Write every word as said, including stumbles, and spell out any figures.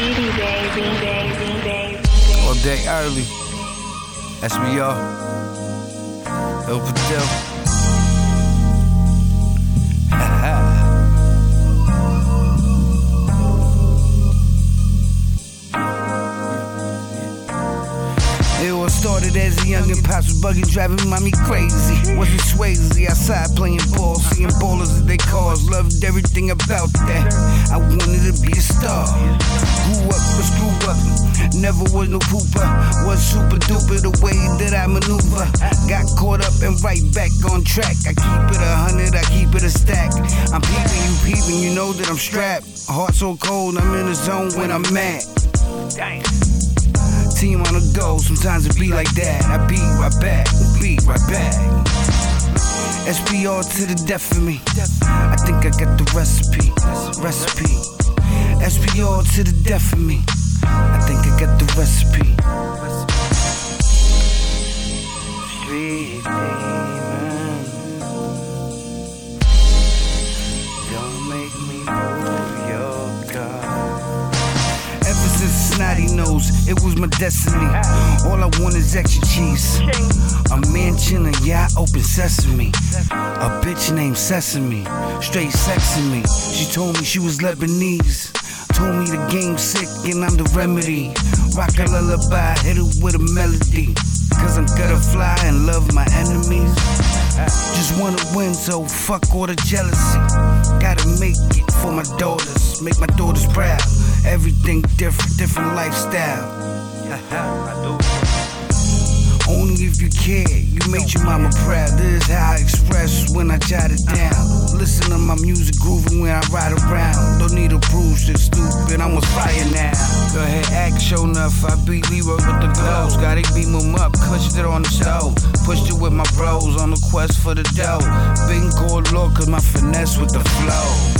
city, baby, baby, baby. All day early. That's me, y'all. Ill Patel. It all started as a youngin', pops was buggin', driving mommy crazy. Wasn't Swayze, outside playing ball, seeing ballers as they cars. Loved everything about that. I wanted to be a star. Grew up, but screw up. Never was no pooper, was super duper the way that I maneuver. Got caught up and right back on track. I keep it a hundred, I keep it a stack. I'm peeping, you peeping, you know that I'm strapped. Heart so cold, I'm in the zone when I'm mad. Dang. Team on the go, sometimes it be like that. I beat right back, beat right back. S P R to the death of me. I think I got the recipe, recipe. S P R to the death of me. I think I got the recipe. Street Demon. Don't make me move your car. Ever since Snotty Nose, it was my destiny. All I want is extra cheese, a mansion, a yacht, open sesame. A bitch named Sesame, straight sexing me. She told me she was Lebanese. Told me the game's sick and I'm the remedy. Rock a lullaby, hit it with a melody. Cause I'm gonna fly and love my enemies. Just wanna win, so fuck all the jealousy. Gotta make it for my daughters, make my daughters proud. Everything different, different lifestyle. Only if you care, you made your mama proud. This is how I express when I jot it down. Listen to my music grooving when I ride around. Don't need to prove shit stupid, I'm on fire now. Go ahead, act, show enough. I beat Leroy with the gloves. Gotta beam him up, cussed it on the stove. Pushed it with my bros on the quest for the dough. Been called low, cause my finesse with the flow.